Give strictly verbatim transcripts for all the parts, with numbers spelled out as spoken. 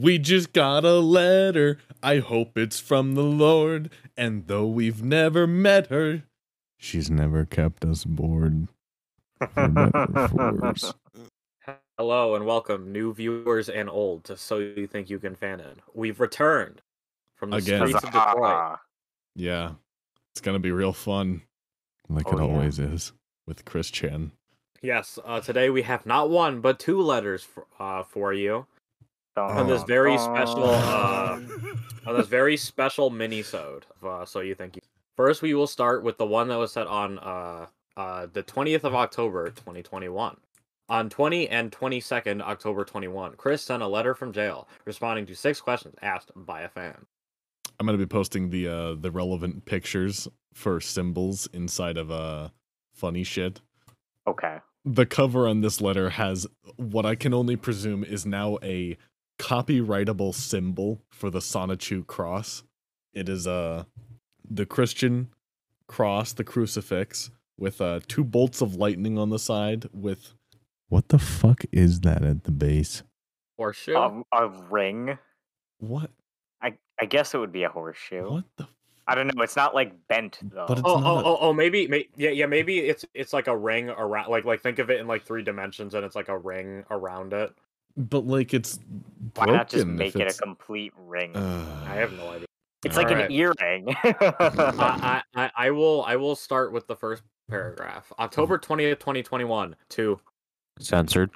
We just got a letter. I hope it's from the Lord. And though we've never met her, she's never kept us bored. Hello and welcome, new viewers and old, to So You Think You Can Fan In. We've returned from the Again. streets of Detroit. Yeah, it's going to be real fun, like oh, it yeah. always is, with Chris Chan. Yes, uh, today we have not one, but two letters for, uh, for you. On this very uh, special, uh, on this very special mini-sode of uh, So You Think You. First, we will start with the one that was set on uh, uh, the twentieth of October, twenty twenty-one. On twentieth and twenty-second October twenty-one, Chris sent a letter from jail responding to six questions asked by a fan. I'm going to be posting the uh, the relevant pictures for symbols inside of uh, funny shit. Okay. The cover on this letter has what I can only presume is now a copyrightable symbol for the Sonichu cross. It is uh, the Christian cross, the crucifix, with uh, two bolts of lightning on the side with... What the fuck is that at the base? Horseshoe? Um, a ring. What? I I guess it would be a horseshoe. What the? I don't know. It's not like bent though. But it's oh, not. oh, oh, oh, maybe, may, yeah, yeah, maybe it's it's like a ring around. Like, like think of it in like three dimensions, and it's like a ring around it. But like, it's broken. Why not just make it it's... a complete ring? Uh... I have no idea. It's All like right. an earring. I, I I will I will start with the first paragraph. October twentieth, twenty twenty-one. To Censored.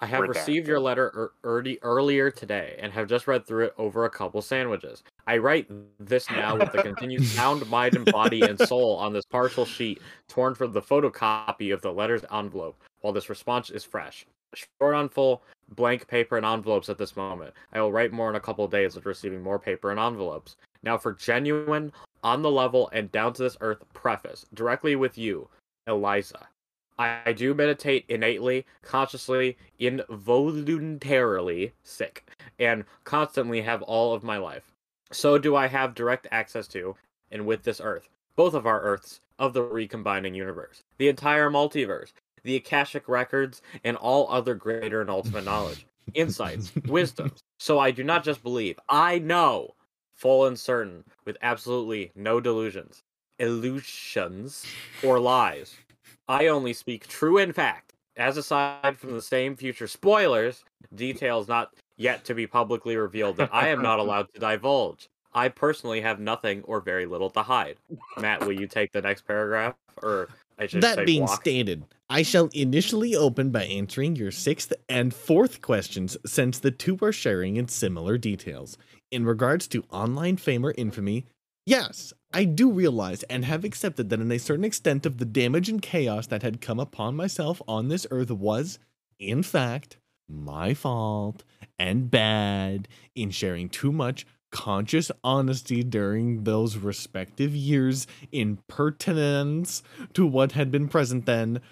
I have received your letter early, earlier today and have just read through it over a couple sandwiches. I write this now with the continued sound, mind, and body and soul on this partial sheet torn from the photocopy of the letter's envelope while this response is fresh. Short on full, blank paper and envelopes at this moment. I will write more in a couple of days of receiving more paper and envelopes. Now for genuine, on the level, and down to this earth preface, directly with you, Eliza. I do meditate innately, consciously, involuntarily sick, and constantly have all of my life. So do I have direct access to, and with this earth, both of our earths, of the recombining universe, the entire multiverse, the Akashic Records, and all other greater and ultimate knowledge, insights, wisdoms. So I do not just believe, I know, full and certain, with absolutely no delusions, illusions, or lies. I only speak true in fact, as aside from the same future spoilers, details not yet to be publicly revealed that I am not allowed to divulge. I personally have nothing or very little to hide. Matt, will you take the next paragraph? Or I should that say being block. stated, I shall initially open by answering your sixth and fourth questions since the two are sharing in similar details. In regards to online fame or infamy, yes, I do realize and have accepted that in a certain extent of the damage and chaos that had come upon myself on this earth was, in fact, my fault and bad in sharing too much conscious honesty during those respective years in pertinence to what had been present then,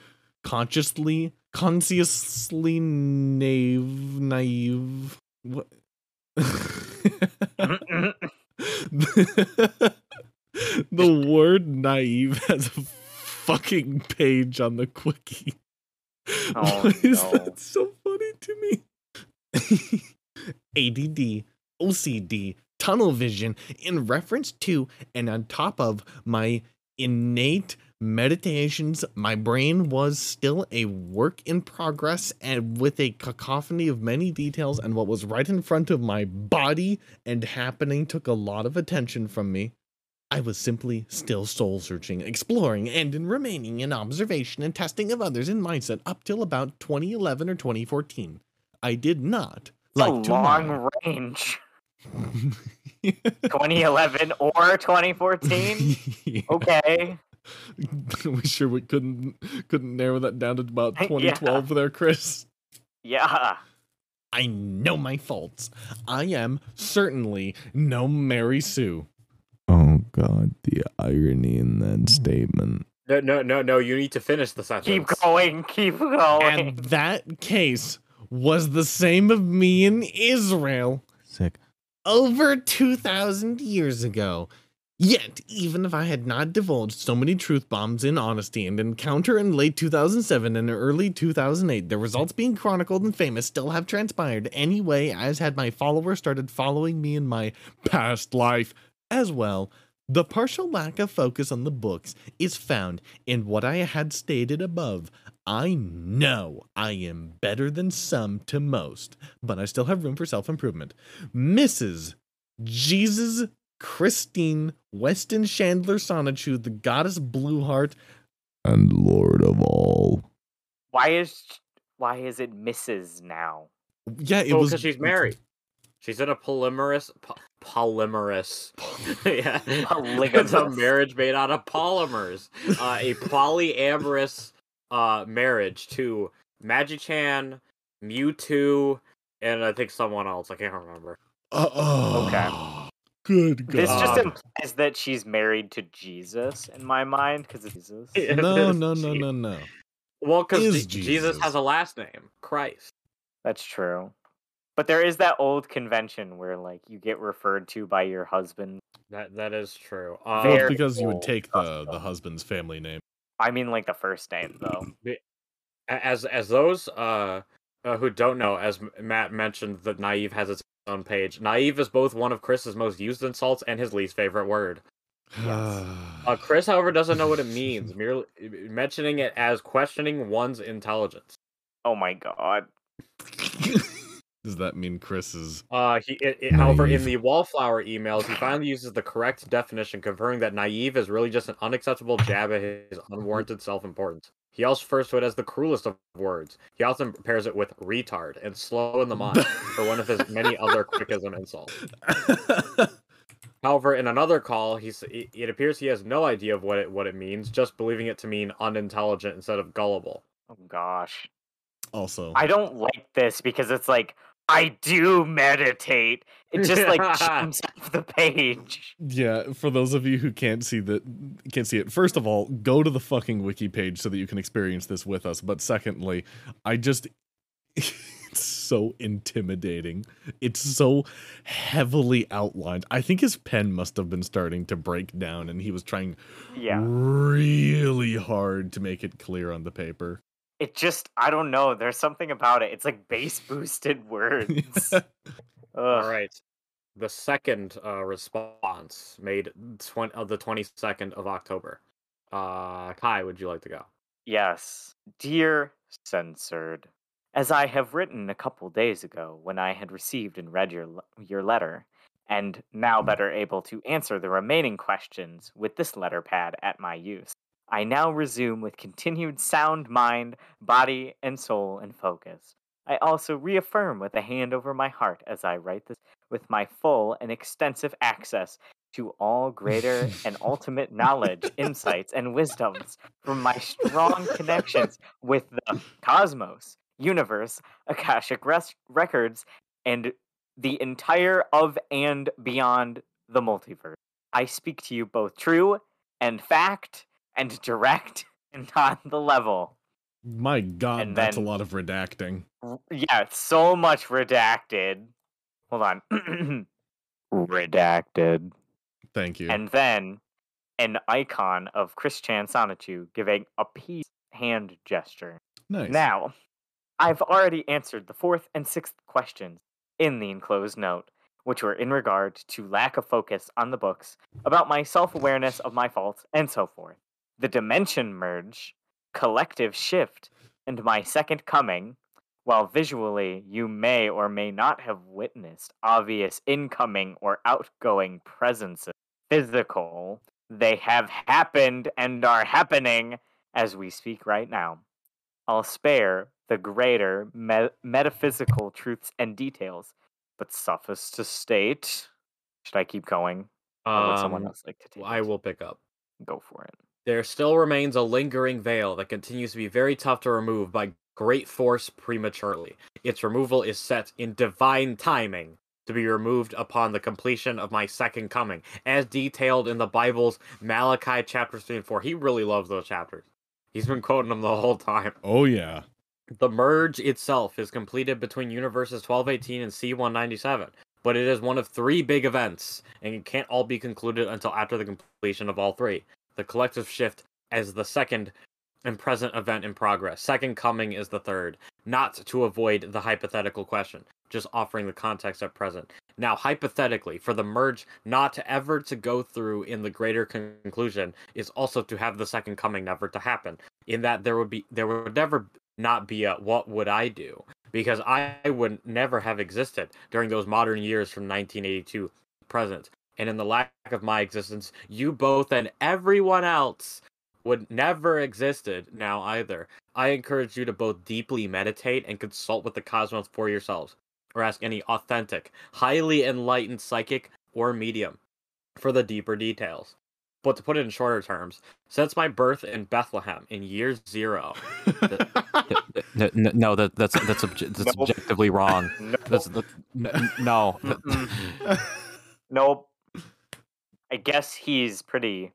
consciously, consciously naive, naive, what? The word naive has a fucking page on the quickie. Oh, Why is no. that so funny to me? A D D, O C D, tunnel vision, in reference to and on top of my innate meditations, my brain was still a work in progress and with a cacophony of many details, and what was right in front of my body and happening took a lot of attention from me. I was simply still soul-searching, exploring, and in remaining in observation and testing of others in mindset up till about twenty eleven or twenty fourteen. I did not like to long range. twenty eleven or twenty fourteen? Yeah. Okay. We sure we couldn't couldn't narrow that down to about twenty twelve yeah. there, Chris. Yeah. I know my faults. I am certainly no Mary Sue. Oh God, the irony in that statement. No, no, no, no, you need to finish the sentence. Keep going, keep going. And that case was the same of me in Israel. Sick. Over two thousand years ago. Yet, even if I had not divulged so many truth bombs in honesty and encounter in late two thousand seven and early two thousand eight, the results being chronicled and famous still have transpired anyway, as had my followers started following me in my past life as well. The partial lack of focus on the books is found in what I had stated above. I know I am better than some to most, but I still have room for self-improvement. Missus Jesus Christine Weston Chandler Sonichu, the goddess Blue Heart, and Lord of all. Why is why is it Missus now? Yeah, it well, was because she's married. She's in a polymerous po polymerous. yeah, it's a marriage made out of polymers. Uh, a polyamorous uh, marriage to Magi-chan, Mewtwo, and I think someone else. I can't remember. Uh oh. Okay. Good God. This just implies that she's married to Jesus in my mind, because it's Jesus. No, no, no, no, no. Well, because Jesus has a last name, Christ. That's true. But there is that old convention where, like, you get referred to by your husband. That that is true. Um, well, because you would take the the husband's family name. I mean, like the first name, though. As as those uh, uh who don't know, as Matt mentioned, that Naive has its own page. Naive is both one of Chris's most used insults and his least favorite word. Yes. uh, Chris, however, doesn't know what it means, merely mentioning it as questioning one's intelligence. Oh my God. Does that mean Chris is? Uh, he, it, it, however, in the Wallflower emails, he finally uses the correct definition, confirming that Naive is really just an unacceptable jab at his unwarranted self-importance. He also refers to it as the cruelest of words. He also pairs it with retard and slow in the mind for one of his many other quickism insults. However, in another call, he's, it appears he has no idea of what it, what it means, just believing it to mean unintelligent instead of gullible. Oh, gosh. Also, I don't like this because it's like, I do meditate. It just like jumps off the page. Yeah, for those of you who can't see that, can't see it. First of all, go to the fucking wiki page so that you can experience this with us. But secondly, I just it's so intimidating. It's so heavily outlined. I think his pen must have been starting to break down, and he was trying yeah. really hard to make it clear on the paper. It just, I don't know. There's something about it. It's like bass boosted words. All right. The second uh, response made of the twenty-second of October. Uh, Kai, would you like to go? Yes. Dear Censored, as I have written a couple days ago when I had received and read your, your letter, and now better able to answer the remaining questions with this letter pad at my use, I now resume with continued sound mind, body, and soul in focus. I also reaffirm with a hand over my heart as I write this with my full and extensive access to all greater and ultimate knowledge, insights, and wisdoms from my strong connections with the cosmos, universe, Akashic Records, and the entire of and beyond the multiverse. I speak to you both true and fact, and direct and on the level. My God, and that's then, a lot of redacting. Yeah, so much redacted. Hold on. Redacted. Thank you. And then an icon of Chris Chan Sonichu giving a peace hand gesture. Nice. Now, I've already answered the fourth and sixth questions in the enclosed note, which were in regard to lack of focus on the books, about my self-awareness of my faults, and so forth. The dimension merge, collective shift, and my second coming, while visually you may or may not have witnessed obvious incoming or outgoing presences, physical, they have happened and are happening as we speak right now. I'll spare the greater me metaphysical truths and details, but suffice to state. Should I keep going? Um, or would someone else like to take I it? Will pick up. Go for it. There still remains a lingering veil that continues to be very tough to remove by great force prematurely. Its removal is set in divine timing to be removed upon the completion of my second coming, as detailed in the Bible's Malachi chapters three and four. He really loves those chapters. He's been quoting them the whole time. Oh, yeah. The merge itself is completed between universes twelve eighteen and C one ninety-seven. but it is one of three big events, and it can't all be concluded until after the completion of all three. The collective shift as the second and present event in progress. Second coming is the third. Not to avoid the hypothetical question, just offering the context at present. Now, hypothetically, for the merge not to ever to go through in the greater conclusion is also to have the second coming never to happen. In that there would be, there would never not be a what would I do? Because I would never have existed during those modern years from nineteen eighty-two present. And in the lack of my existence, you both and everyone else would never existed now either. I encourage you to both deeply meditate and consult with the cosmos for yourselves, or ask any authentic, highly enlightened psychic or medium for the deeper details. But to put it in shorter terms, since my birth in Bethlehem in year zero, the, no, no, that, that's that's, obje- that's no. objectively wrong. No, that's, that's, no. Nope. I guess he's pretty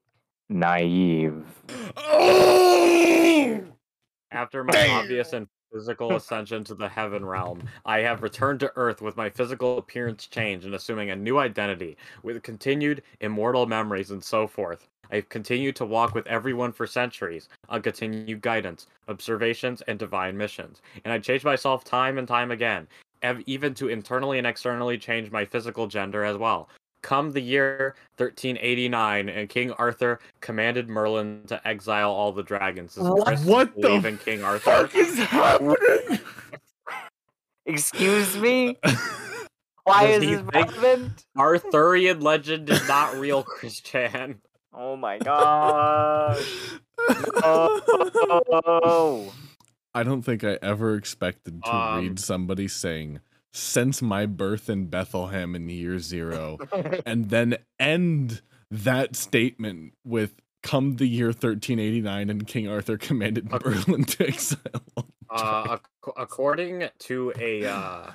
naive. Oh! After my Damn. obvious and physical ascension to the heaven realm, I have returned to Earth with my physical appearance changed and assuming a new identity, with continued immortal memories and so forth. I've continued to walk with everyone for centuries on continued guidance, observations, and divine missions. And I changed myself time and time again, even to internally and externally change my physical gender as well. Come the year thirteen eighty-nine, and King Arthur commanded Merlin to exile all the dragons. What, what the even King Arthur fuck is happening? Excuse me? Why is this relevant? Arthurian legend is not real, Chris Chan. Oh my gosh. No. I don't think I ever expected to um, read somebody saying, since my birth in Bethlehem in year zero, and then end that statement with come the year thirteen eighty-nine and King Arthur commanded okay. Merlin to exile. Uh, ac- according to a uh,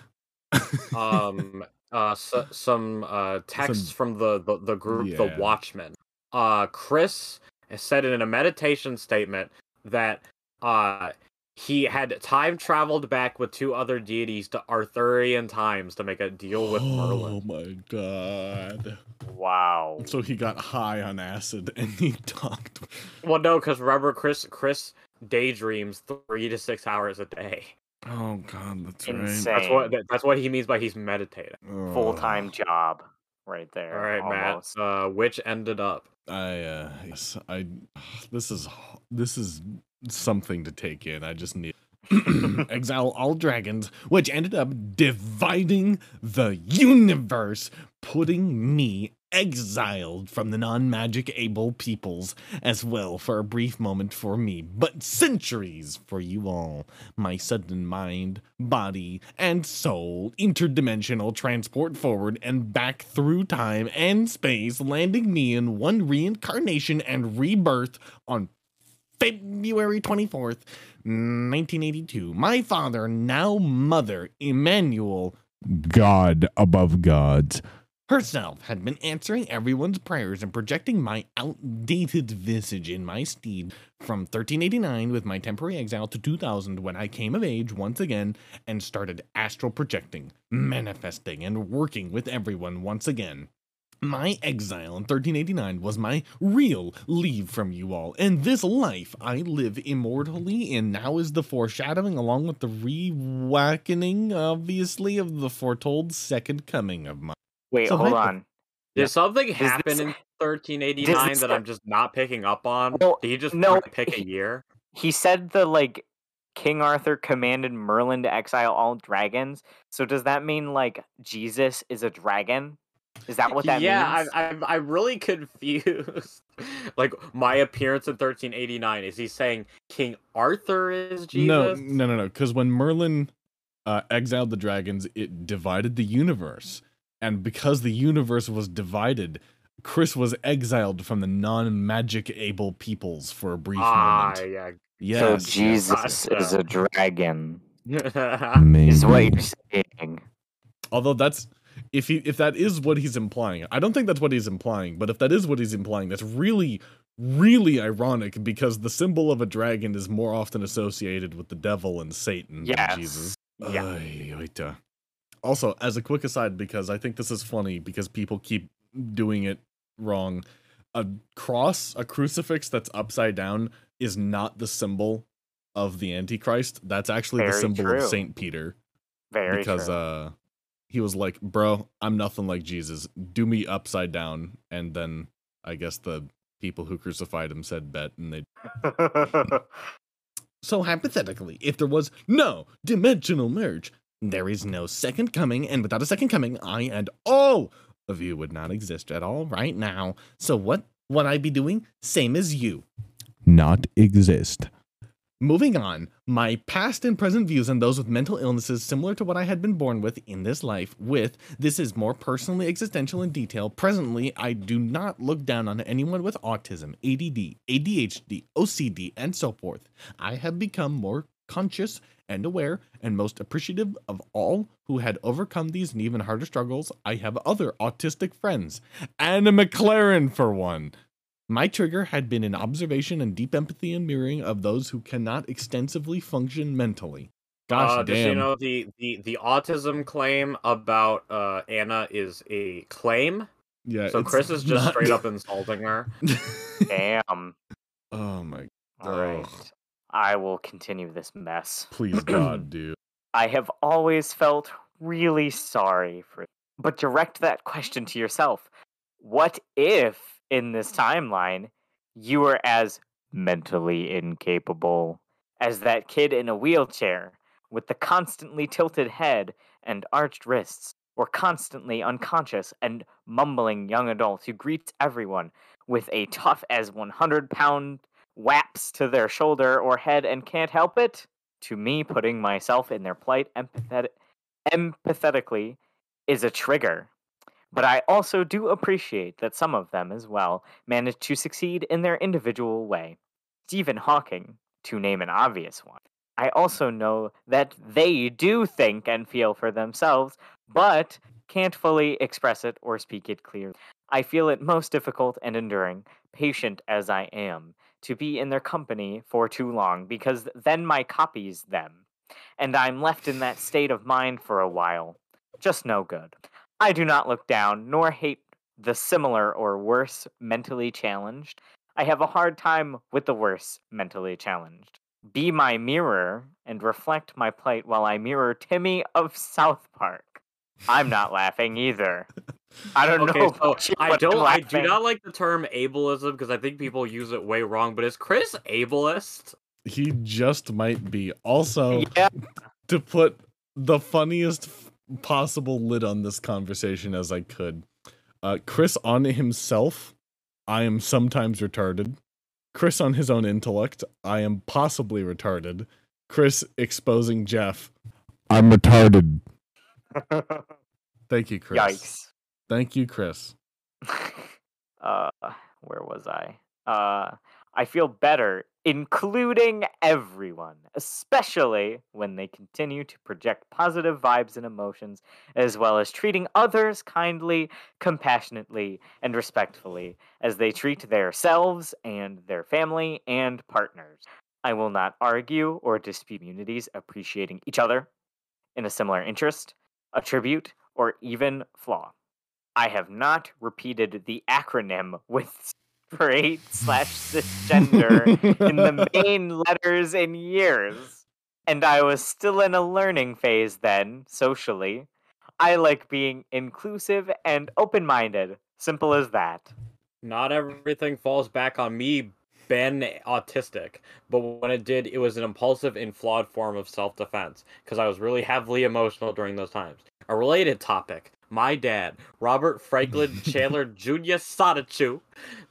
um uh s- some uh texts some, from the, the, the group yeah. the Watchmen, uh Chris said in a meditation statement that uh he had time traveled back with two other deities to Arthurian times to make a deal with Merlin. Oh my god. Wow. So he got high on acid and he talked. Well, no, because remember, Chris Chris daydreams three to six hours a day. Oh god, that's Insane. right. That's what that's what he means by he's meditating. Oh. Full-time job right there. All right, almost. Matt. Uh, which ended up? I uh, yes, I this is this is something to take in. I just need exile all dragons, which ended up dividing the universe, putting me exiled from the non-magic able peoples as well for a brief moment for me, but centuries for you all. My sudden mind, body, and soul interdimensional transport forward and back through time and space, landing me in one reincarnation and rebirth on February twenty-fourth, nineteen eighty-two, my father, now mother, Emmanuel, God above gods, herself had been answering everyone's prayers and projecting my outdated visage in my stead from thirteen eighty-nine with my temporary exile to two thousand when I came of age once again and started astral projecting, manifesting, and working with everyone once again. My exile in thirteen eighty-nine was my real leave from you all, and this life I live immortally, and now is the foreshadowing along with the re-wackening, obviously, of the foretold second coming of my... Wait, so hold I... on. Did yeah. something Does happen this... in thirteen eighty-nine this... that I'm just not picking up on? Well, Did he just no, pick he, a year? He said the, like, King Arthur commanded Merlin to exile all dragons, so does that mean, like, Jesus is a dragon? Is that what that yeah, means? Yeah, I'm I'm really confused. Like, my appearance in thirteen eighty-nine, is he saying King Arthur is Jesus? No, no, no, no. Because when Merlin uh, exiled the dragons, it divided the universe. And because the universe was divided, Chris was exiled from the non-magic able peoples for a brief ah, moment. Yeah. Yes. So Jesus yes. is a dragon. Is what you're saying. Although that's... If he, if that is what he's implying, I don't think that's what he's implying, but if that is what he's implying, that's really, really ironic because the symbol of a dragon is more often associated with the devil and Satan yes. than Jesus. Yes. Yeah. Also, as a quick aside, because I think this is funny because people keep doing it wrong. A cross, a crucifix that's upside down is not the symbol of the Antichrist. That's actually Very the symbol true. of Saint Peter. Very because, true. Because uh, he was like, bro, I'm nothing like Jesus. Do me upside down. And then I guess the people who crucified him said bet. And they... So hypothetically, if there was no dimensional merge, there is no second coming. And without a second coming, I and all of you would not exist at all right now. So what would I be doing? Same as you. Not exist. Moving on, my past and present views on those with mental illnesses similar to what I had been born with in this life with, this is more personally existential in detail. Presently, I do not look down on anyone with autism, A D D, A D H D, O C D, and so forth. I have become more conscious and aware and most appreciative of all who had overcome these and even harder struggles. I have other autistic friends, Anna McLaren for one. My trigger had been an observation and deep empathy and mirroring of those who cannot extensively function mentally. Gosh uh, damn. Just, you know, the, the, the autism claim about uh, Anna is a claim. Yeah. So Chris is just not... straight up insulting her. Damn. Oh my God. All right. I will continue this mess. Please God, dude. I have always felt really sorry for... But direct that question to yourself. What if... in this timeline, you were as mentally incapable as that kid in a wheelchair with the constantly tilted head and arched wrists, or constantly unconscious and mumbling young adult who greets everyone with a tough as one hundred pound whaps to their shoulder or head and can't help it? To me, putting myself in their plight empathetic empathetically is a trigger. But I also do appreciate that some of them, as well, managed to succeed in their individual way. Stephen Hawking, to name an obvious one. I also know that they do think and feel for themselves, but can't fully express it or speak it clearly. I feel it most difficult and enduring, patient as I am, to be in their company for too long, because then my copies them, and I'm left in that state of mind for a while. Just no good. I do not look down, nor hate the similar or worse mentally challenged. I have a hard time with the worse mentally challenged. Be my mirror and reflect my plight while I mirror Timmy of South Park. I'm not laughing either. I don't okay, know. So you, I don't. I do not like the term ableism because I think people use it way wrong. But is Chris ableist? He just might be. Also, yeah. To put the funniest possible lid on this conversation as I could. Uh, Chris on himself, I am sometimes retarded. Chris on his own intellect, I am possibly retarded. Chris exposing Jeff, I'm retarded. Thank you, Chris. Yikes. Thank you, Chris. uh, where was I? Uh, I feel better, including everyone, especially when they continue to project positive vibes and emotions, as well as treating others kindly, compassionately, and respectfully as they treat themselves and their family and partners. I will not argue or dispute communities appreciating each other in a similar interest, attribute, or even flaw. I have not repeated the acronym with straight slash cisgender in the main letters in years, and I was still in a learning phase then, socially. I like being inclusive and open-minded. Simple as that. Not everything falls back on me, Ben autistic, but when it did, it was an impulsive and flawed form of self-defense, because I was really heavily emotional during those times. A related topic. My dad, Robert Franklin Chandler Junior Sonichu,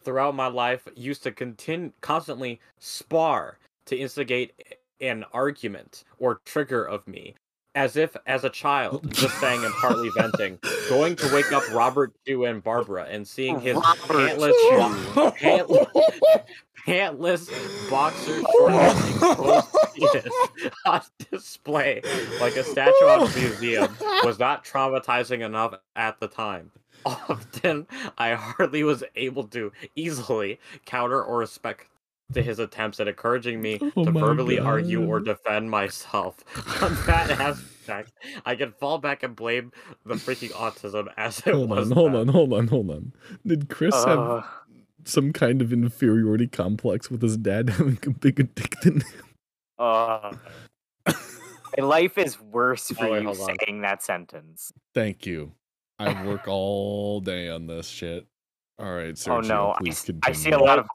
throughout my life, used to continue, constantly spar to instigate an argument or trigger of me. As if, as a child, just saying and partly venting, going to wake up Robert Jew and Barbara and seeing his pantless, pantless, pantless boxer shorts exposed penis on display like a statue on a museum was not traumatizing enough at the time. Often, I hardly was able to easily counter or respect to his attempts at encouraging me oh to verbally God. argue or defend myself on that aspect fact, I can fall back and blame the freaking autism as it hold was. Hold on, hold on, hold on, hold on. Did Chris uh, have some kind of inferiority complex with his dad having a bigger dick than him? Uh, my life is worse for oh, wait, you saying on. that sentence. Thank you. I work all day on this shit. All right, Sergio, oh no, please I, I see a lot of.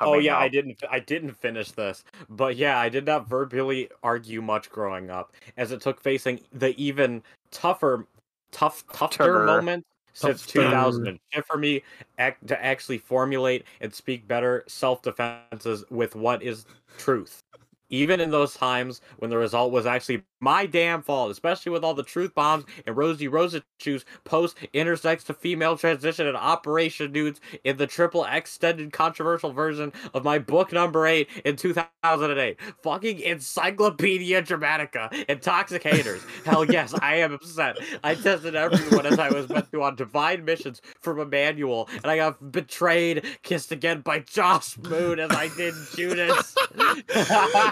Oh yeah, out. I didn't. I didn't finish this, but yeah, I did not verbally argue much growing up, as it took facing the even tougher, tough, tougher moment since two thousand for me act, to actually formulate and speak better self defenses with what is truth. Even in those times when the result was actually my damn fault, especially with all the truth bombs and Rosie Rosa shoes, post intersex to female transition and Operation Dudes in the triple extended controversial version of my book number eight in two thousand eight. Fucking Encyclopedia Dramatica and Toxic Haters. Hell yes, I am upset. I tested everyone as I was meant to on divine missions from Emmanuel, and I got betrayed, kissed again by Josh Moon as I did Judas.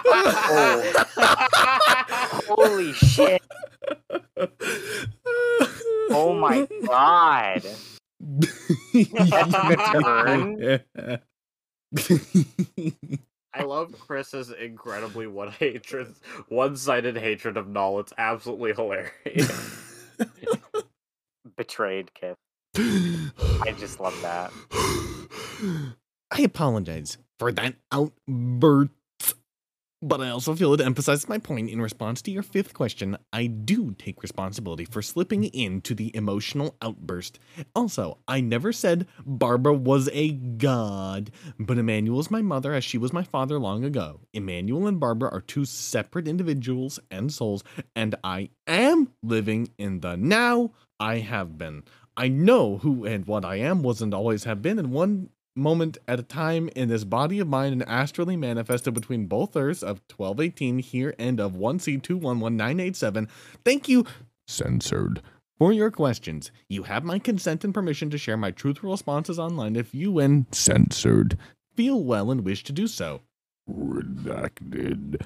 Oh. Holy shit. Oh my god. I love Chris's incredibly one hatred one-sided hatred of Null. It's absolutely hilarious. Betrayed Kith. I just love that. I apologize for that outburst, but I also feel it emphasizes my point in response to your fifth question. I do take responsibility for slipping into the emotional outburst. Also, I never said Barbara was a god, but Emmanuel's my mother as she was my father long ago. Emmanuel and Barbara are two separate individuals and souls, and I am living in the now. I have been. I know who and what I am was and always have been in one moment at a time in this body of mine, and astrally manifested between both Earths of twelve eighteen here and of one C two one one nine eight seven. Thank you, censored, for your questions. You have my consent and permission to share my truthful responses online if you and censored feel well and wish to do so. Redacted.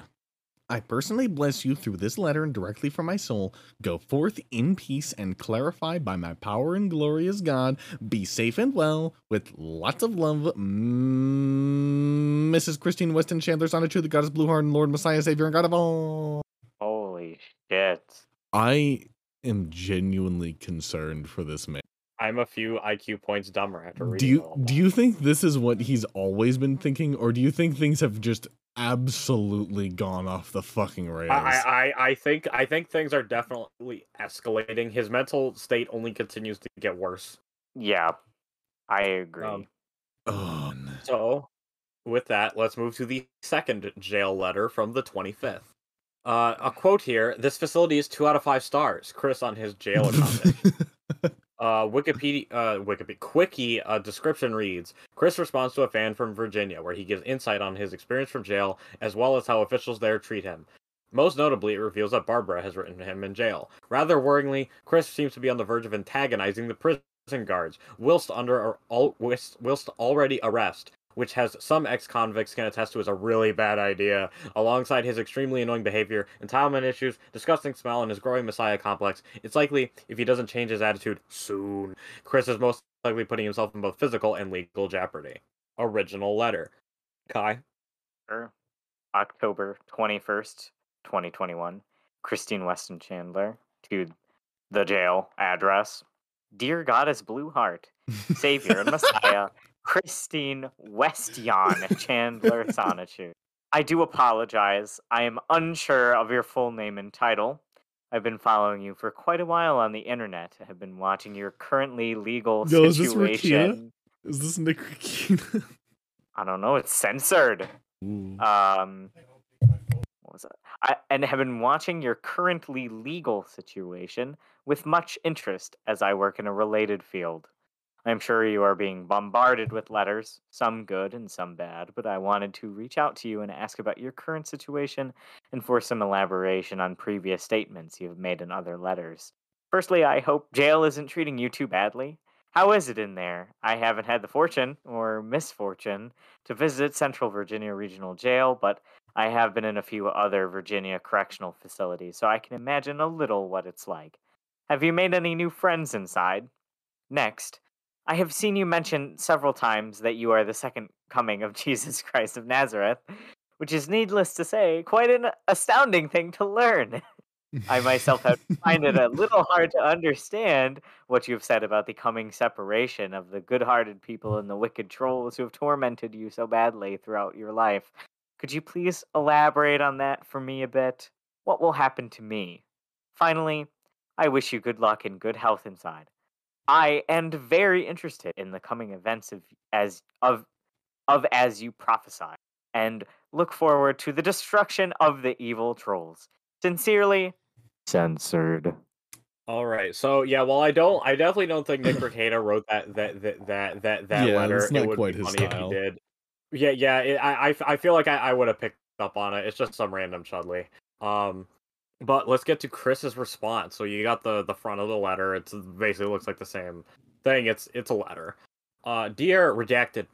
I personally bless you through this letter and directly from my soul. Go forth in peace and clarify by my power and glory as God. Be safe and well. With lots of love, mm, Missus Christine Weston Chandler Sonichu, the Goddess Blue Heart and Lord Messiah, Savior and God of all. Holy shit. I am genuinely concerned for this man. I'm a few I Q points dumber after reading. Do you, all do you think this is what he's always been thinking, or do you think things have just absolutely gone off the fucking rails? I, I, I think I think things are definitely escalating. His mental state only continues to get worse. Yeah, I agree. Um, oh, no. So, with that, let's move to the second jail letter from the twenty-fifth. Uh, a quote here: "This facility is two out of five stars." Chris on his jail accommodation. Uh, Wikipedia, uh, Wikipedia, Quickie uh, description reads, Chris responds to a fan from Virginia, where he gives insight on his experience from jail, as well as how officials there treat him. Most notably, it reveals that Barbara has written him in jail. Rather worryingly, Chris seems to be on the verge of antagonizing the prison guards, whilst under or al- whilst, whilst already arrest, which has some ex-convicts can attest to as a really bad idea, alongside his extremely annoying behavior, entitlement issues, disgusting smell, and his growing messiah complex. It's likely, if he doesn't change his attitude soon, Chris is most likely putting himself in both physical and legal jeopardy. Original letter. Kai? October twenty-first, twenty twenty-one. Christine Weston Chandler to the jail address. Dear Goddess Blue Heart, Savior and Messiah, Christine Westion Chandler Sonichu. I do apologize. I am unsure of your full name and title. I've been following you for quite a while on the internet. I have been watching your currently legal Yo, situation. Is this, is this Nick Rikina? I don't know. It's censored. Ooh. Um, what was that? I, and have been watching your currently legal situation with much interest as I work in a related field. I'm sure you are being bombarded with letters, some good and some bad, but I wanted to reach out to you and ask about your current situation and for some elaboration on previous statements you've made in other letters. Firstly, I hope jail isn't treating you too badly. How is it in there? I haven't had the fortune, or misfortune, to visit Central Virginia Regional Jail, but I have been in a few other Virginia correctional facilities, so I can imagine a little what it's like. Have you made any new friends inside? Next, I have seen you mention several times that you are the second coming of Jesus Christ of Nazareth, which is, needless to say, quite an astounding thing to learn. I myself have find it a little hard to understand what you've said about the coming separation of the good-hearted people and the wicked trolls who have tormented you so badly throughout your life. Could you please elaborate on that for me a bit? What will happen to me? Finally, I wish you good luck and good health inside. I am very interested in the coming events of as of of as you prophesy, and look forward to the destruction of the evil trolls. Sincerely, Censored. All right, so yeah, well, I don't, I definitely don't think Nick Ricana wrote that that that that that, that yeah, letter. It would be funny if he did. Yeah, yeah, it, I I feel like I, I would have picked up on it. It's just some random Chudley. Um. But let's get to Chris's response. So you got the, the front of the letter. It's basically looks like the same thing. It's it's a letter. Uh, Dear Redacted,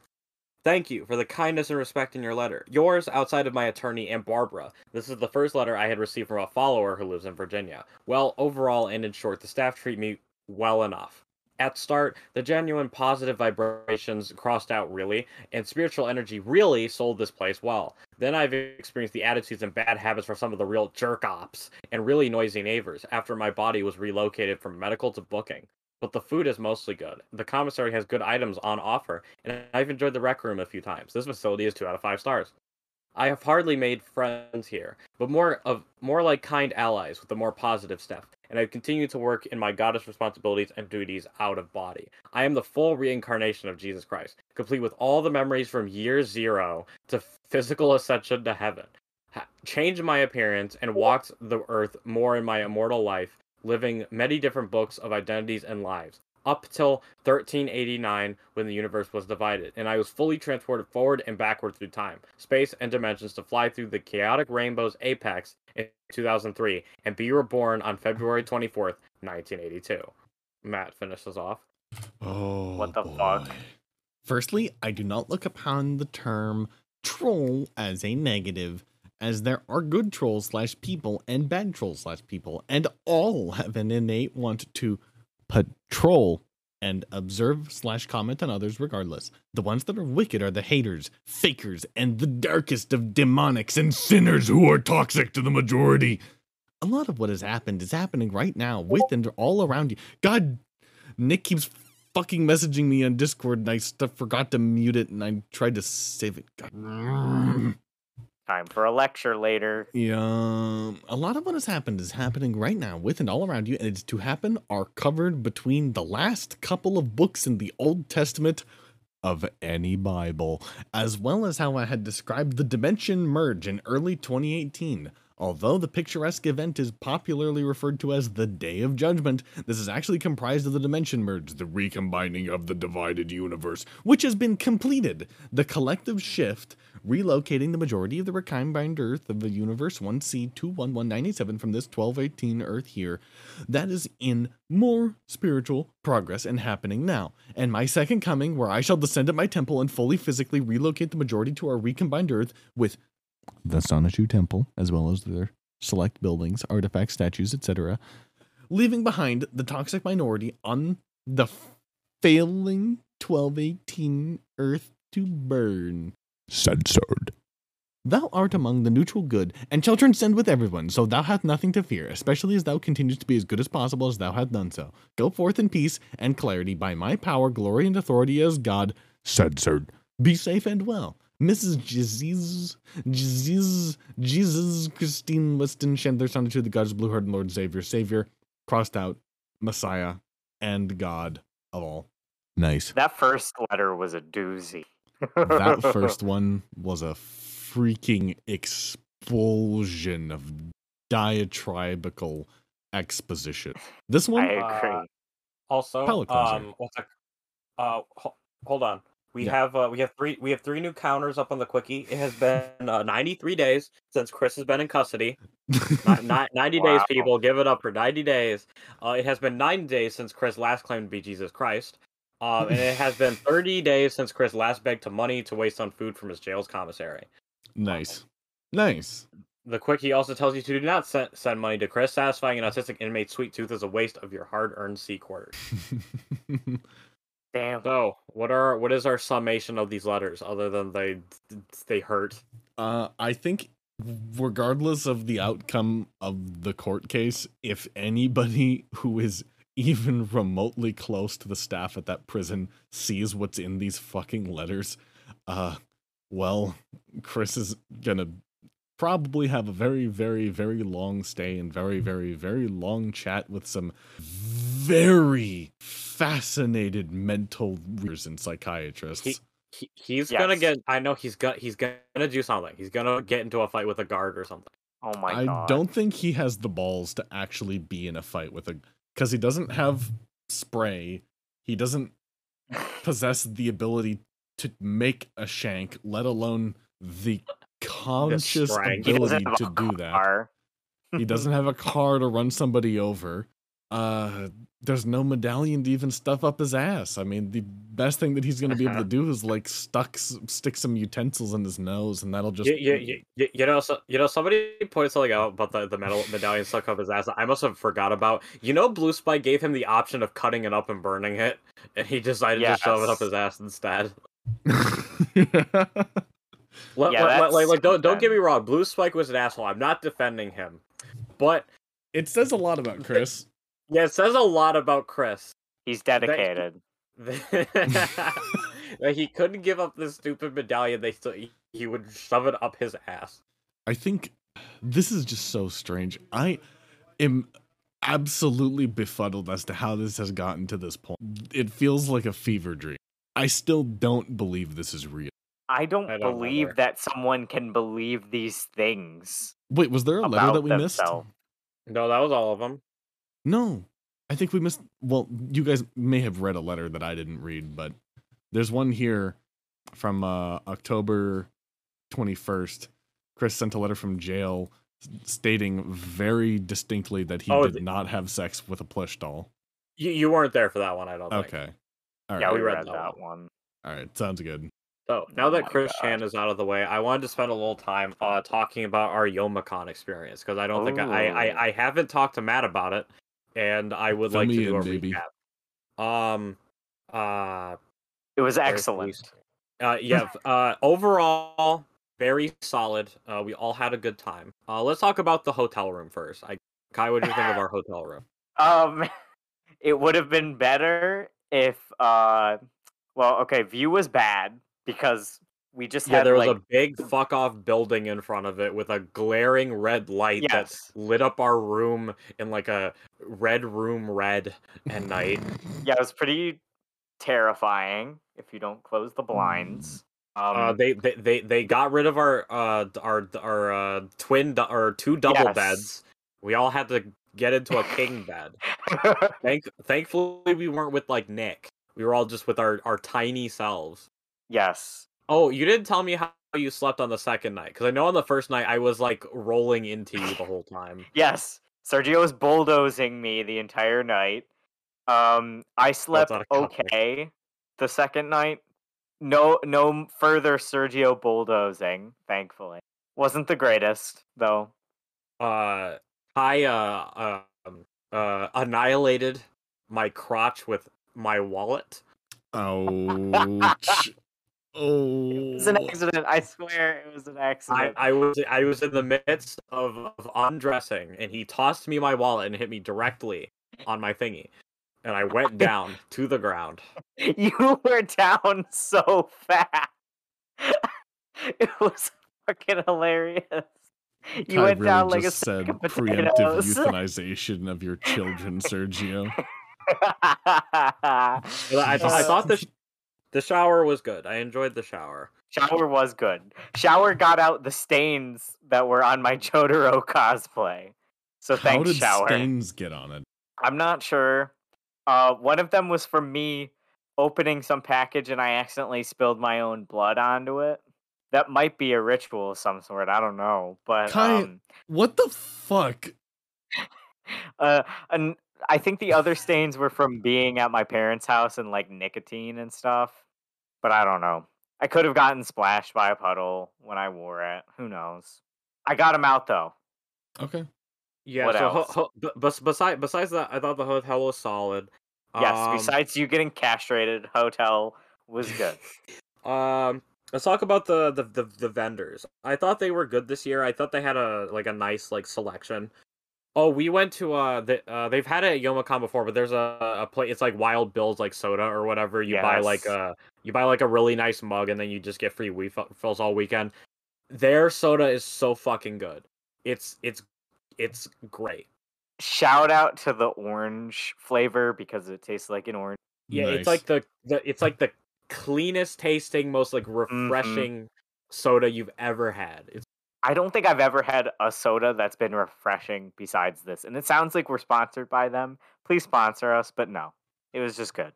thank you for the kindness and respect in your letter. Yours, outside of my attorney, and Barbara. This is the first letter I had received from a follower who lives in Virginia. Well, overall and in short, the staff treat me well enough. At start, the genuine positive vibrations crossed out really, and spiritual energy really sold this place well. Then I've experienced the attitudes and bad habits for some of the real jerk-ops and really noisy neighbors after my body was relocated from medical to booking. But the food is mostly good. The commissary has good items on offer, and I've enjoyed the rec room a few times. This facility is two out of five stars. I have hardly made friends here, but more of more like kind allies with the more positive stuff, and I continue to work in my goddess responsibilities and duties out of body. I am the full reincarnation of Jesus Christ, complete with all the memories from year zero to physical ascension to heaven. Ha- changed my appearance and walked the earth more in my immortal life, living many different books of identities and lives, up till thirteen eighty-nine when the universe was divided, and I was fully transported forward and backward through time, space, and dimensions to fly through the chaotic rainbow's apex in two thousand three and be reborn on February twenty-fourth, nineteen eighty-two. Matt finishes off. Oh, what the boy. fuck? Firstly, I do not look upon the term troll as a negative, as there are good trolls slash people and bad trolls slash people, and all have an innate want to patrol and observe slash comment on others regardless. The ones that are wicked are the haters, fakers, and the darkest of demonics and sinners who are toxic to the majority. A lot of what has happened is happening right now with and all around you. God, Nick keeps fucking messaging me on Discord and I st- forgot to mute it and I tried to save it. God. Time for a lecture later. Yeah, a lot of what has happened is happening right now with and all around you, and it's to happen are covered between the last couple of books in the Old Testament of any Bible, as well as how I had described the dimension merge in early twenty eighteen. Although the picturesque event is popularly referred to as the Day of Judgment, this is actually comprised of the dimension merge, the recombining of the divided universe, which has been completed, the collective shift, relocating the majority of the recombined Earth of the universe one C two one one nine eight seven from this twelve eighteen Earth here, that is in more spiritual progress and happening now, and my second coming, where I shall descend at my temple and fully physically relocate the majority to our recombined Earth with the Sonichu Temple, as well as their select buildings, artifacts, statues, et cetera, leaving behind the toxic minority on the failing twelve eighteen Earth to burn. Censored. Thou art among the neutral good, and shalt transcend with everyone, so thou hast nothing to fear, especially as thou continues to be as good as possible as thou hast done so. Go forth in peace and clarity by my power, glory, and authority as God. Censored. Be safe and well. Missus Jesus, Jesus, Jesus Christine Weston Chandler Sonichu, the Goddess Blue Heart and Lord Savior, Savior, crossed out, Messiah, and God of all. Nice. That first letter was a doozy. That first one was a freaking expulsion of diatribical exposition. This one? I agree. Uh, also, um, what's that? Uh, ho- hold on. We yeah. have uh, we have three we have three new counters up on the quickie. It has been uh, ninety-three days since Chris has been in custody. not, not ninety wow. days, people, give it up for ninety days. Uh, it has been nine days since Chris last claimed to be Jesus Christ, um, and it has been thirty days since Chris last begged to money to waste on food from his jail's commissary. Nice. Nice. The quickie also tells you to do not send money to Chris. Satisfying an autistic inmate's sweet tooth is a waste of your hard-earned C quarters. Damn. So, what are what is our summation of these letters, other than they they hurt? Uh, I think, regardless of the outcome of the court case, if anybody who is even remotely close to the staff at that prison sees what's in these fucking letters, uh, well, Chris is gonna probably have a very, very, very long stay and very, very, very long chat with some very fascinated mental readers and psychiatrists. He, he, he's yes. gonna get. I know he's gonna. He's gonna do something. He's gonna get into a fight with a guard or something. Oh my I god! I don't think he has the balls to actually be in a fight with a, because he doesn't have spray. He doesn't possess the ability to make a shank, let alone the conscious ability to do that. He doesn't have a car to run somebody over. Uh, there's no medallion to even stuff up his ass. I mean, the best thing that he's going to be able to do is like stuck stick some utensils in his nose, and that'll just you, you, you, you know so, you know somebody points something out about the the metal medallion stuck up his ass. I must have forgot about. You know, Blue Spy gave him the option of cutting it up and burning it, and he decided yes. to shove it up his ass instead. Let, yeah, let, like, like, don't, don't get me wrong. Blue Spike was an asshole. I'm not defending him, but it says a lot about Chris. Yeah, it says a lot about Chris. He's dedicated. That he, that he couldn't give up this stupid medallion. They still he, he would shove it up his ass. I think this is just so strange. I am absolutely befuddled as to how this has gotten to this point. It feels like a fever dream. I still don't believe this is real. I don't, I don't believe that someone can believe these things. Wait, was there a letter that we themselves. missed? No, that was all of them. No, I think we missed. Well, you guys may have read a letter that I didn't read, but there's one here from uh, October twenty-first. Chris sent a letter from jail stating very distinctly that he oh, did the... not have sex with a plush doll. You, you weren't there for that one, I don't okay. think. Okay. Right. Yeah, we, we read, read that, that one. one. All right, sounds good. So, now that oh Chris God. Chan is out of the way, I wanted to spend a little time uh, talking about our Yomicon experience, because I don't Ooh. think I, I I haven't talked to Matt about it, and I would Fill like to do in, a baby. recap. Um, uh, it was excellent. Uh, yeah, uh, overall, very solid. Uh, we all had a good time. Uh, let's talk about the hotel room first. I, Kai, what did you think of our hotel room? Um, it would have been better if, uh, well, okay, view was bad. Because we just yeah, had, there was like, a big fuck-off building in front of it with a glaring red light yes. that lit up our room in, like, a red room red at night. Yeah, it was pretty terrifying if you don't close the blinds. Um, uh, they, they, they, they got rid of our uh, our, our uh, twin, or two double yes. beds. We all had to get into a king bed. Thank, thankfully, we weren't with, like, Nick. We were all just with our, our tiny selves. Yes. Oh, you didn't tell me how you slept on the second night, because I know on the first night I was like rolling into you the whole time. Yes, Sergio was bulldozing me the entire night. Um, I slept okay the second night. No, no further Sergio bulldozing. Thankfully, wasn't the greatest though. Uh, I uh, um, uh annihilated my crotch with my wallet. Ouch. Oh. It was an accident. I swear it was an accident. I, I was I was in the midst of, of undressing, and he tossed me my wallet and hit me directly on my thingy, and I went down to the ground. You were down so fast. It was fucking hilarious. You Kai went really down like just a said of preemptive euthanization of your children, Sergio. I, I, I thought the. Sh- The shower was good. I enjoyed the shower. Shower was good. Shower got out the stains that were on my Jotaro cosplay. So How thanks, did Shower. Stains get on it? I'm not sure. Uh, one of them was from me opening some package, and I accidentally spilled my own blood onto it. That might be a ritual of some sort. I don't know. But Kai, um, what the fuck? uh, an. I think the other stains were from being at my parents' house and like nicotine and stuff, but I don't know. I could have gotten splashed by a puddle when I wore it. Who knows? I got him out though. Okay. Yeah. What so else? Ho, ho, b- besides, besides that, I thought the hotel was solid. Yes. Um, besides you getting castrated, hotel was good. um, let's talk about the, the the the vendors. I thought they were good this year. I thought they had a like a nice like selection. Oh, we went to uh, the, uh they've had it at Yomicon before, but there's a, a place. It's like Wild Bill's like soda or whatever. You yes. buy like a you buy like a really nice mug, and then you just get free refills all weekend. Their soda is so fucking good. It's it's it's great. Shout out to the orange flavor because it tastes like an orange. Yeah, nice. It's like the, the it's like the cleanest tasting, most like refreshing mm-hmm. soda you've ever had. It's I don't think I've ever had a soda that's been refreshing besides this. And it sounds like we're sponsored by them. Please sponsor us, but no, it was just good.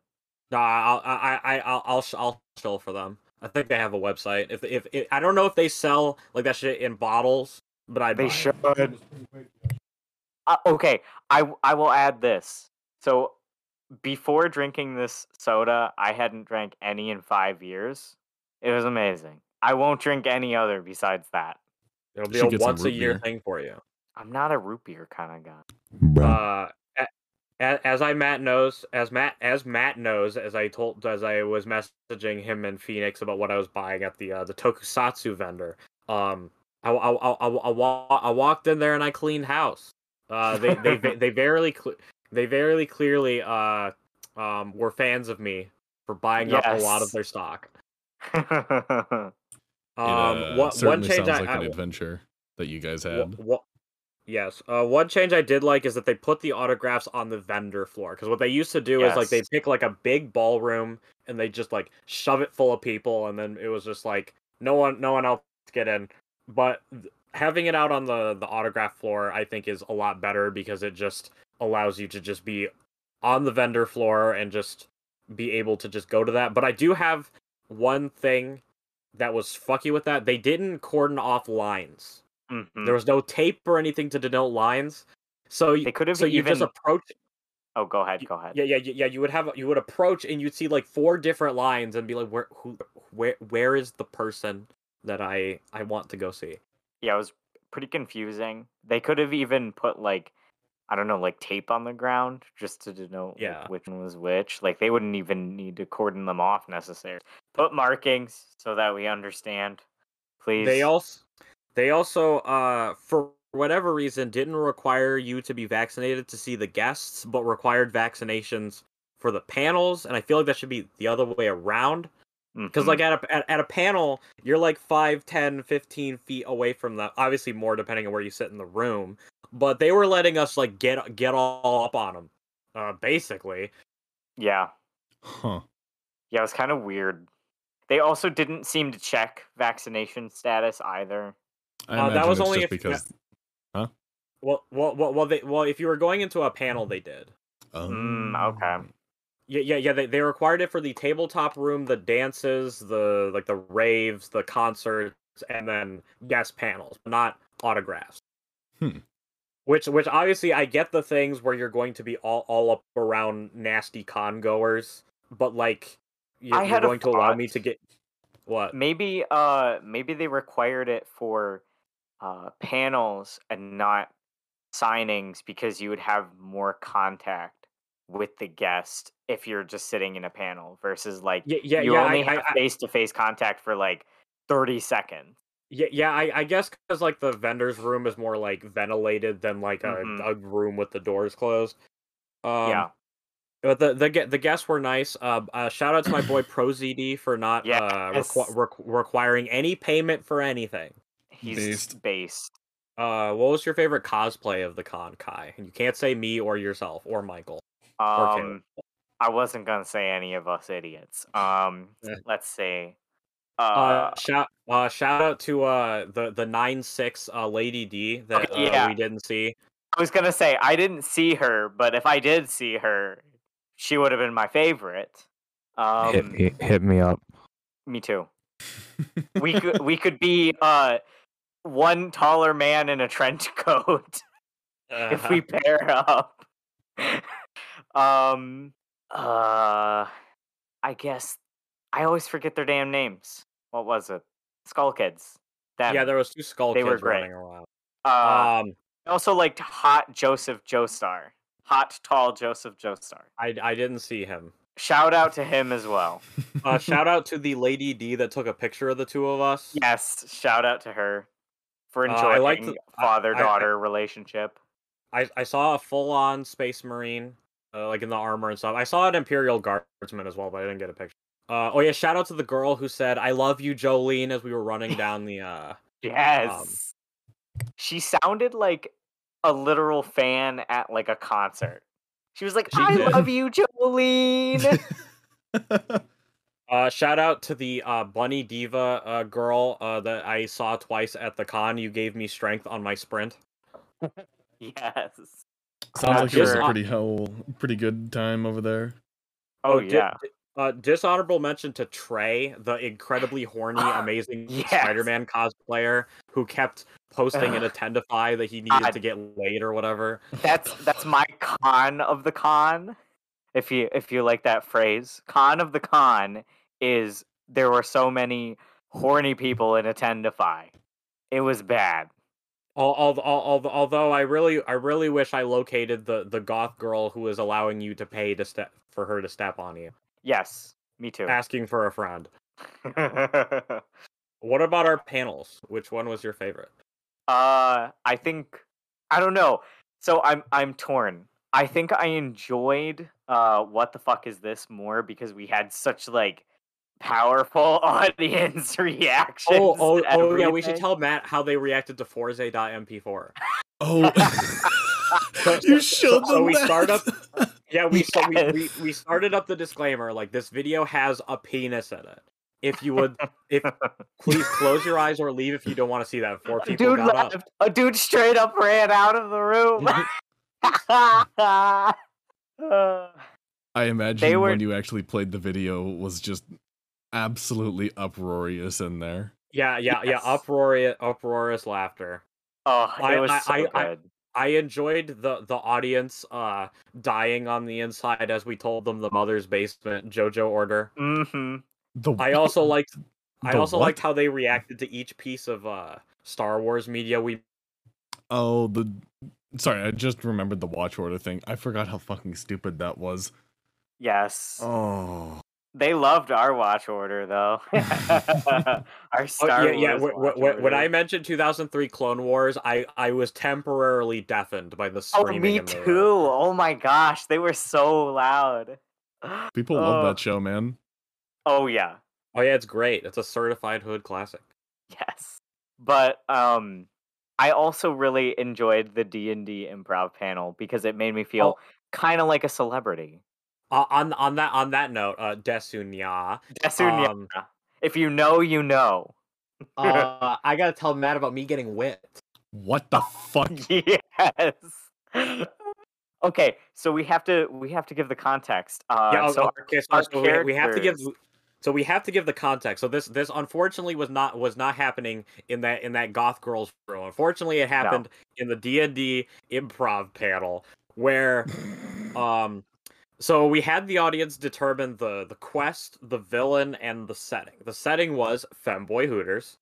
No, I'll I I I'll I'll, I'll chill for them. I think they have a website. If if it, I don't know if they sell like that shit in bottles, but I they should. Uh, okay, I I will add this. So before drinking this soda, I hadn't drank any in five years. It was amazing. I won't drink any other besides that. It'll be a once a year thing for you. I'm not a root beer kind of guy. Uh, as, as I Matt knows, as Matt as Matt knows, as I told as I was messaging him in Phoenix about what I was buying at the uh, the Tokusatsu vendor. Um, I I, I, I, I I walked in there and I cleaned house. Uh, they they they, they very cl- they very clearly uh um were fans of me for buying yes. up a lot of their stock. It, uh, um, what, certainly one change sounds I, like an I, adventure that you guys had. What, what, yes, uh, one change I did like is that they put the autographs on the vendor floor, because what they used to do yes. is like they pick like a big ballroom and they just like shove it full of people, and then it was just like no one, no one else get in. But having it out on the the autograph floor, I think, is a lot better because it just allows you to just be on the vendor floor and just be able to just go to that. But I do have one thing that was fucky with that. They didn't cordon off lines. Mm-hmm. There was no tape or anything to denote lines. So they could have so even... you just approach. Oh, go ahead, go ahead. Yeah, yeah, yeah. You would have you would approach and you'd see like four different lines and be like, where, who, where, where is the person that I I want to go see? Yeah, it was pretty confusing. They could have even put like, I don't know, like tape on the ground just to denote yeah. like, which one was which. Like they wouldn't even need to cordon them off necessarily. Put markings so that we understand, please. They also, they also, uh, for whatever reason, didn't require you to be vaccinated to see the guests, but required vaccinations for the panels. And I feel like that should be the other way around. Because, mm-hmm. like, at a, at, at a panel, you're, like, five, ten, fifteen feet away from the... Obviously, more depending on where you sit in the room. But they were letting us, like, get get all up on them, uh, basically. Yeah. Huh. Yeah, it was kind of weird. They also didn't seem to check vaccination status either. I uh, that was only just if, because... Huh? Well, well, well, well, they, well, if you were going into a panel, they did. Oh. Um... Mm, okay. Yeah, yeah, yeah. They, they required it for the tabletop room, the dances, the like the raves, the concerts, and then guest panels, not autographs. Hmm. Which, which obviously, I get the things where you're going to be all, all up around nasty con goers, but like you're, I had you're going to allow me to get what? Maybe, uh, maybe they required it for uh, panels and not signings because you would have more contact with the guest if you're just sitting in a panel versus like yeah, yeah, you yeah, only I, have I, face-to-face contact for like thirty seconds. Yeah, yeah, I, I guess because like the vendor's room is more like ventilated than like mm-hmm. a, a room with the doors closed. Um, yeah. But the, the the guests were nice. Uh, uh, shout out to my boy ProZD for not yes. uh, requ- requ- requiring any payment for anything. He's based. based. Uh, what was your favorite cosplay of the con, Kai? And you can't say me or yourself or Michael. Um, I wasn't gonna say any of us idiots. Um, let's see. Uh, uh, shout, uh, shout out to uh the the nine six uh Lady D that uh, yeah. we didn't see. I was gonna say I didn't see her, but if I did see her, she would have been my favorite. Um, hit me, hit me up. Me too. we could we could be uh one taller man in a trench coat uh-huh. if we pair up. Um, uh, I guess I always forget their damn names. What was it? Skull Kids. Them. Yeah, there was two skull they kids were running around. Uh, um, also liked hot Joseph Joestar. Hot, tall Joseph Joestar. I, I didn't see him. Shout out to him as well. uh, shout out to the Lady D that took a picture of the two of us. Yes, shout out to her for enjoying uh, the father-daughter relationship. I, I saw a full-on space marine, uh, like in the armor and stuff. I saw an Imperial Guardsman as well, but I didn't get a picture. Uh, oh yeah, shout out to the girl who said, "I love you, Jolene," as we were running down the... Uh, yes! Um... She sounded like a literal fan at like a concert. She was like, she I did. love you, Jolene! uh, shout out to the uh, bunny diva uh, girl uh, that I saw twice at the con. You gave me strength on my sprint. Yes. Sounds uh, like it was a pretty whole, pretty good time over there. Oh, oh yeah. Did, uh, dishonorable mention to Trey, the incredibly horny, amazing yes. Spider-Man cosplayer who kept posting an Attendify that he needed uh, to get laid or whatever. That's that's my con of the con. If you if you like that phrase, con of the con is there were so many horny people in Attendify. It was bad. Although I really, I really wish I located the, the goth girl who is allowing you to pay to step for her to step on you. Yes, me too. Asking for a friend. What about our panels? Which one was your favorite? Uh, I think I don't know. So I'm I'm torn. I think I enjoyed uh, What the Fuck Is This more because we had such like. powerful audience reactions. Oh, oh, oh yeah, we should tell Matt how they reacted to Forza dot M P four. Oh, so, you showed so, them. So we start up. Yeah, we, yes. so we we we started up the disclaimer like this video has a penis in it. If you would, if please close your eyes or leave if you don't want to see that. Four people dude got left. Up. A dude straight up ran out of the room. uh, I imagine they were... when you actually played the video was just. Absolutely uproarious in there. Yeah, yeah, yes. yeah. Uproarious, uproarious laughter. Oh, it I, was I, so I, good. I, I enjoyed the the audience uh, dying on the inside as we told them the mother's basement JoJo order. Mm-hmm. The I also liked. I also what? liked how they reacted to each piece of uh, Star Wars media. We. Oh, the. Sorry, I just remembered the watch order thing. I forgot how fucking stupid that was. Yes. Oh. They loved our watch order, though. Our Star oh, yeah, Wars. Yeah, watch order. When I mentioned two thousand three Clone Wars, I, I was temporarily deafened by the screaming. Oh, me in the too. Room. Oh my gosh, they were so loud. People oh. love that show, man. Oh yeah. Oh yeah, it's great. It's a certified hood classic. Yes, but um, I also really enjoyed the D and D improv panel because it made me feel oh. kind of like a celebrity. Uh, on on that on that note, uh, Desu Nya. Desu Nya. Um, if you know, you know. uh, I gotta tell Matt about me getting whipped. What the fuck? Yes. Okay, so we have to we have to give the context. Uh, yeah. So, okay, so, our, so our we, we have to give. So we have to give the context. So this this unfortunately was not was not happening in that in that goth girls room. Unfortunately, it happened no. in the D and D improv panel where, um. So we had the audience determine the, the quest, the villain, and the setting. The setting was Femboy Hooters.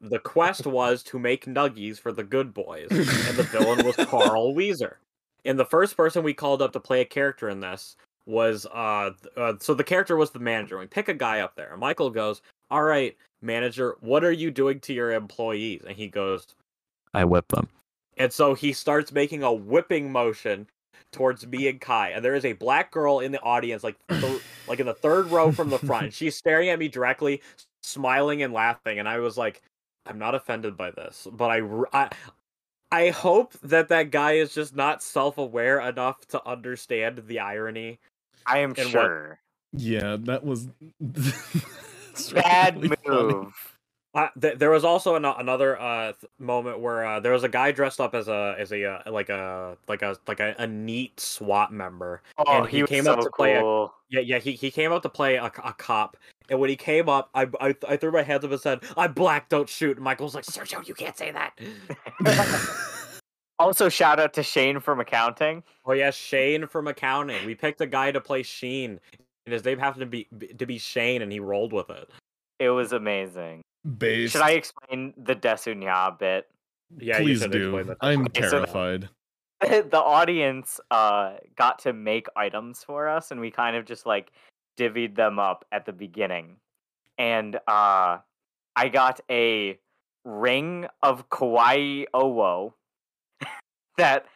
The quest was to make nuggies for the good boys. And the villain was Carl Weezer. And the first person we called up to play a character in this was... Uh, uh, so the character was the manager. We pick a guy up there. And Michael goes, "All right, manager, what are you doing to your employees?" And he goes... "I whip them." And so he starts making a whipping motion... towards me and Kai, and there is a black girl in the audience, like th like in the third row from the front. She's staring at me directly, smiling and laughing, and I was like, "I'm not offended by this, but I I, I hope that that guy is just not self-aware enough to understand the irony." I am sure. What... Yeah, that was bad really move. Uh, th there was also an another uh, moment where uh, there was a guy dressed up as a as a uh, like a like a like a, a neat SWAT member. Oh, and he, he came was up so to play. Cool. A, yeah, yeah. He he came up to play a, a cop, and when he came up, I, I I threw my hands up and said, "I'm black, don't shoot." And Michael's like, "Sergio, you can't say that." Also, shout out to Shane from Accounting. Oh yes, Shane from Accounting. We picked a guy to play Sheen, and his name happened to be to be Shane, and he rolled with it. It was amazing. based. Should I explain the Desunya bit? Yeah, please you do. I'm okay, terrified. So the, the audience uh, got to make items for us, and we kind of just like divvied them up at the beginning. And uh, I got a ring of Kawaii Owo that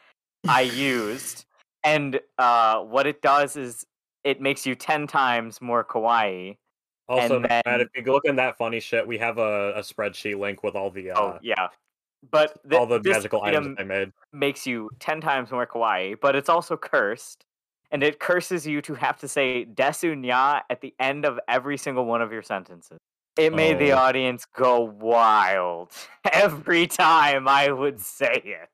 I used. And uh, what it does is it makes you ten times more kawaii. Also, Matt, then... if you look in that funny shit, we have a, a spreadsheet link with all the... Uh, oh, yeah. But th- all the magical items I made. Makes you ten times more kawaii, but it's also cursed. And it curses you to have to say desu nya at the end of every single one of your sentences. It made oh. the audience go wild every time I would say it.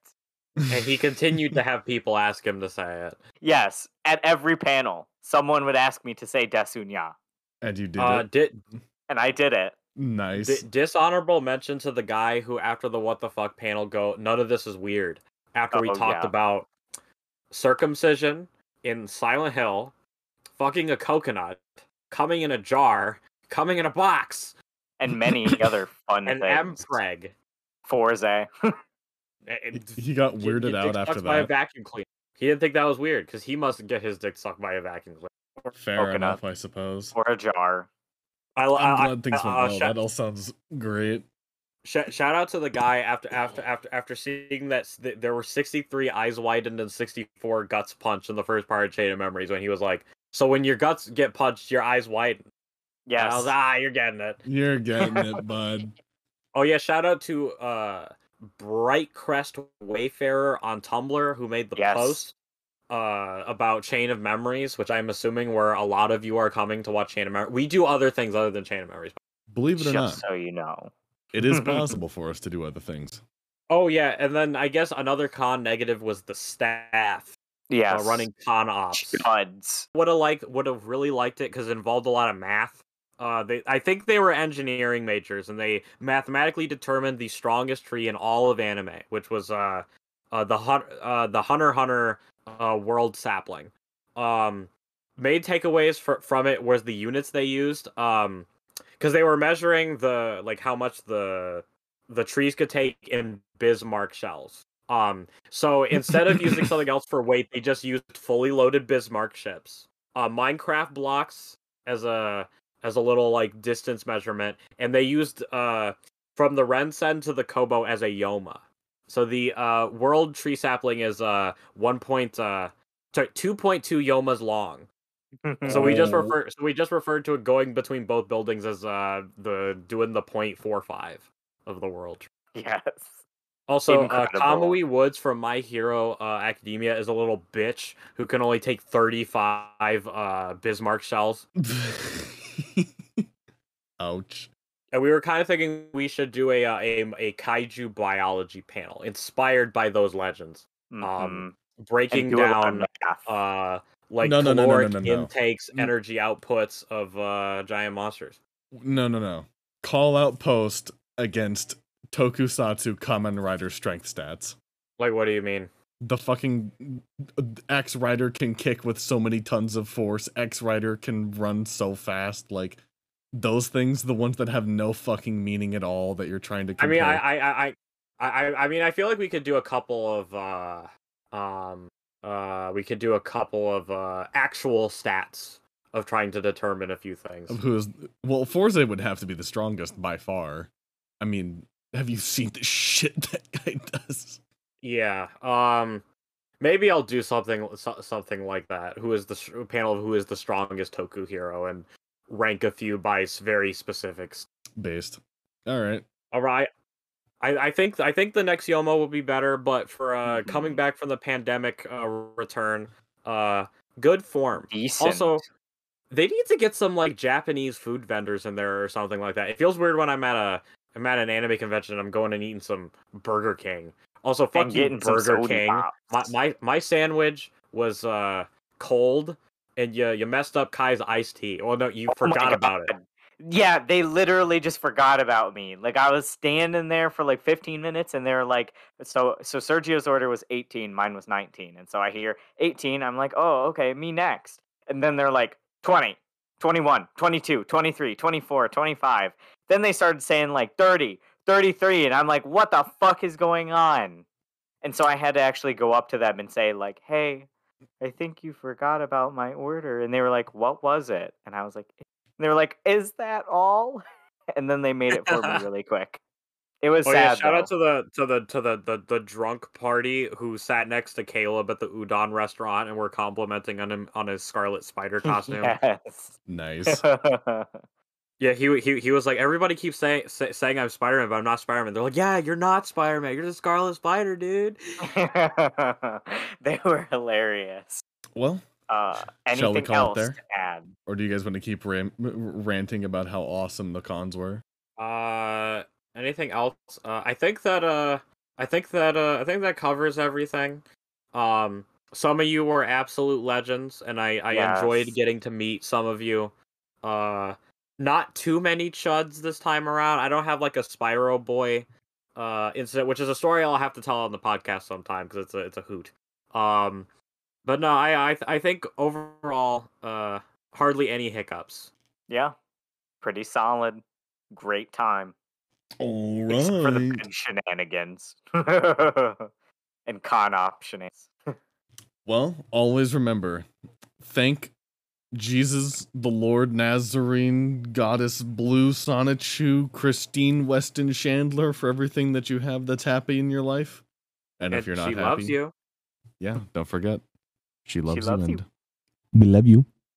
And he continued to have people ask him to say it. Yes, at every panel, someone would ask me to say Desunya. And you did uh, it? Did... And I did it. Nice. D- dishonorable mention to the guy who, after the what the fuck panel, go, none of this is weird. After oh, we talked yeah. about circumcision in Silent Hill, fucking a coconut, coming in a jar, coming in a box. And many other fun and things. And M-Preg. Forza. It, he got weirded he, out after that. By a vacuum cleaner. He didn't think that was weird because he must get his dick sucked by a vacuum cleaner. Or fair enough, up, I suppose. Or a jar. I, I, I'm glad I, things went uh, well. Shout, that all sounds great. Shout, shout out to the guy after after after after seeing that th- there were sixty-three eyes widened and sixty-four guts punched in the first part of Chain of Memories when he was like, "So when your guts get punched, your eyes widen." Yes. And I was ah, you're getting it. You're getting it, bud. Oh yeah, shout out to. Uh, Bright Crest Wayfarer on Tumblr who made the yes. post uh about Chain of Memories, which I'm assuming where a lot of you are coming to watch Chain of Memories. We do other things other than Chain of Memories, believe it or just not, so you know. It is possible for us to do other things. Oh yeah. And then I guess another con negative was the staff yeah uh, running con ops. Would have liked would have really liked it because it involved a lot of math. Uh, they, I think they were engineering majors, and they mathematically determined the strongest tree in all of anime, which was uh, uh the uh the Hunter Hunter uh, world sapling. Um, main takeaways for, from it was the units they used, um, because they were measuring the like how much the the trees could take in Bismarck shells. Um, so instead of using something else for weight, they just used fully loaded Bismarck ships, uh, Minecraft blocks as a as a little, like, distance measurement. And they used, uh, from the Rensen to the Kobo as a Yoma. So the, uh, world tree sapling is, uh, one point, uh, sorry, two point two Yomas long. So we just refer, so we just referred to it going between both buildings as, uh, the, doing the point four five of the world tree. Yes. Also, incredible. uh, Kamui Woods from My Hero uh, Academia is a little bitch who can only take thirty-five, uh, Bismarck shells. Ouch. And we were kind of thinking we should do a uh, a, a kaiju biology panel inspired by those legends. Mm-hmm. Um, breaking down uh like no, caloric no, no, no, no, no. intakes, no. energy outputs of uh giant monsters. No, no, no. Call out post against Tokusatsu Kamen Rider strength stats. Like, what do you mean? The fucking X Rider can kick with so many tons of force. X Rider can run so fast. Like, those things, the ones that have no fucking meaning at all that you're trying to compare. I mean, I, I, I, I, I mean, I feel like we could do a couple of, uh, um, uh, we could do a couple of uh, actual stats of trying to determine a few things. Of who's well, Forza would have to be the strongest by far. I mean, have you seen the shit that guy does? Yeah, um, maybe I'll do something so, something like that. Who is the sh- panel of who is the strongest Toku hero and rank a few by very specifics based. All right, all right. I, I think I think the next Yoma will be better, but for uh, coming back from the pandemic uh, return, uh, good form. Decent. Also, they need to get some like Japanese food vendors in there or something like that. It feels weird when I'm at a I'm at an anime convention and I'm going and eating some Burger King. Also, fuck you, Burger King. My, my my sandwich was uh, cold, and you you messed up Kai's iced tea. Well, no, you oh forgot about it. Yeah, they literally just forgot about me. Like, I was standing there for like fifteen minutes, and they were like, "So so Sergio's order was eighteen, mine was nineteen," and so I hear eighteen, I'm like, "Oh, okay, me next," and then they're like twenty, twenty-one, twenty-two, twenty-three, twenty-four, twenty-five. Then they started saying like thirty, thirty-three. And I'm like, what the fuck is going on? And so I had to actually go up to them and say like, hey, I think you forgot about my order. And they were like, what was it? And I was like, and they were like, is that all? And then they made it for me really quick. It was oh, sad. Yeah, shout though. out to the to the to the, the the drunk party who sat next to Caleb at the udon restaurant and were complimenting on him on his Scarlet Spider costume. Yes. Nice. Yeah, he he he was like, everybody keeps saying say, saying I'm Spider-Man, but I'm not Spider-Man. They're like, yeah, you're not Spider-Man. You're the Scarlet Spider, dude. They were hilarious. Well, uh, anything shall we call else it there? To add, or do you guys want to keep ram- ranting about how awesome the cons were? Uh, anything else? Uh, I think that uh, I think that uh, I think that covers everything. Um, some of you were absolute legends, and I I yes. enjoyed getting to meet some of you. Uh. Not too many chuds this time around. I don't have like a Spyro Boy uh, incident, which is a story I'll have to tell on the podcast sometime because it's a it's a hoot. Um, but no, I I, th- I think overall uh, hardly any hiccups. Yeah, pretty solid. Great time. All right. Except for the shenanigans and con options. Well, always remember, thank. Jesus, the Lord Nazarene, Goddess Blue, Sonichu, Christine Weston Chandler for everything that you have that's happy in your life. And, and if you're not she happy, she loves you. Yeah, don't forget. She loves, she loves you, and you. We love you.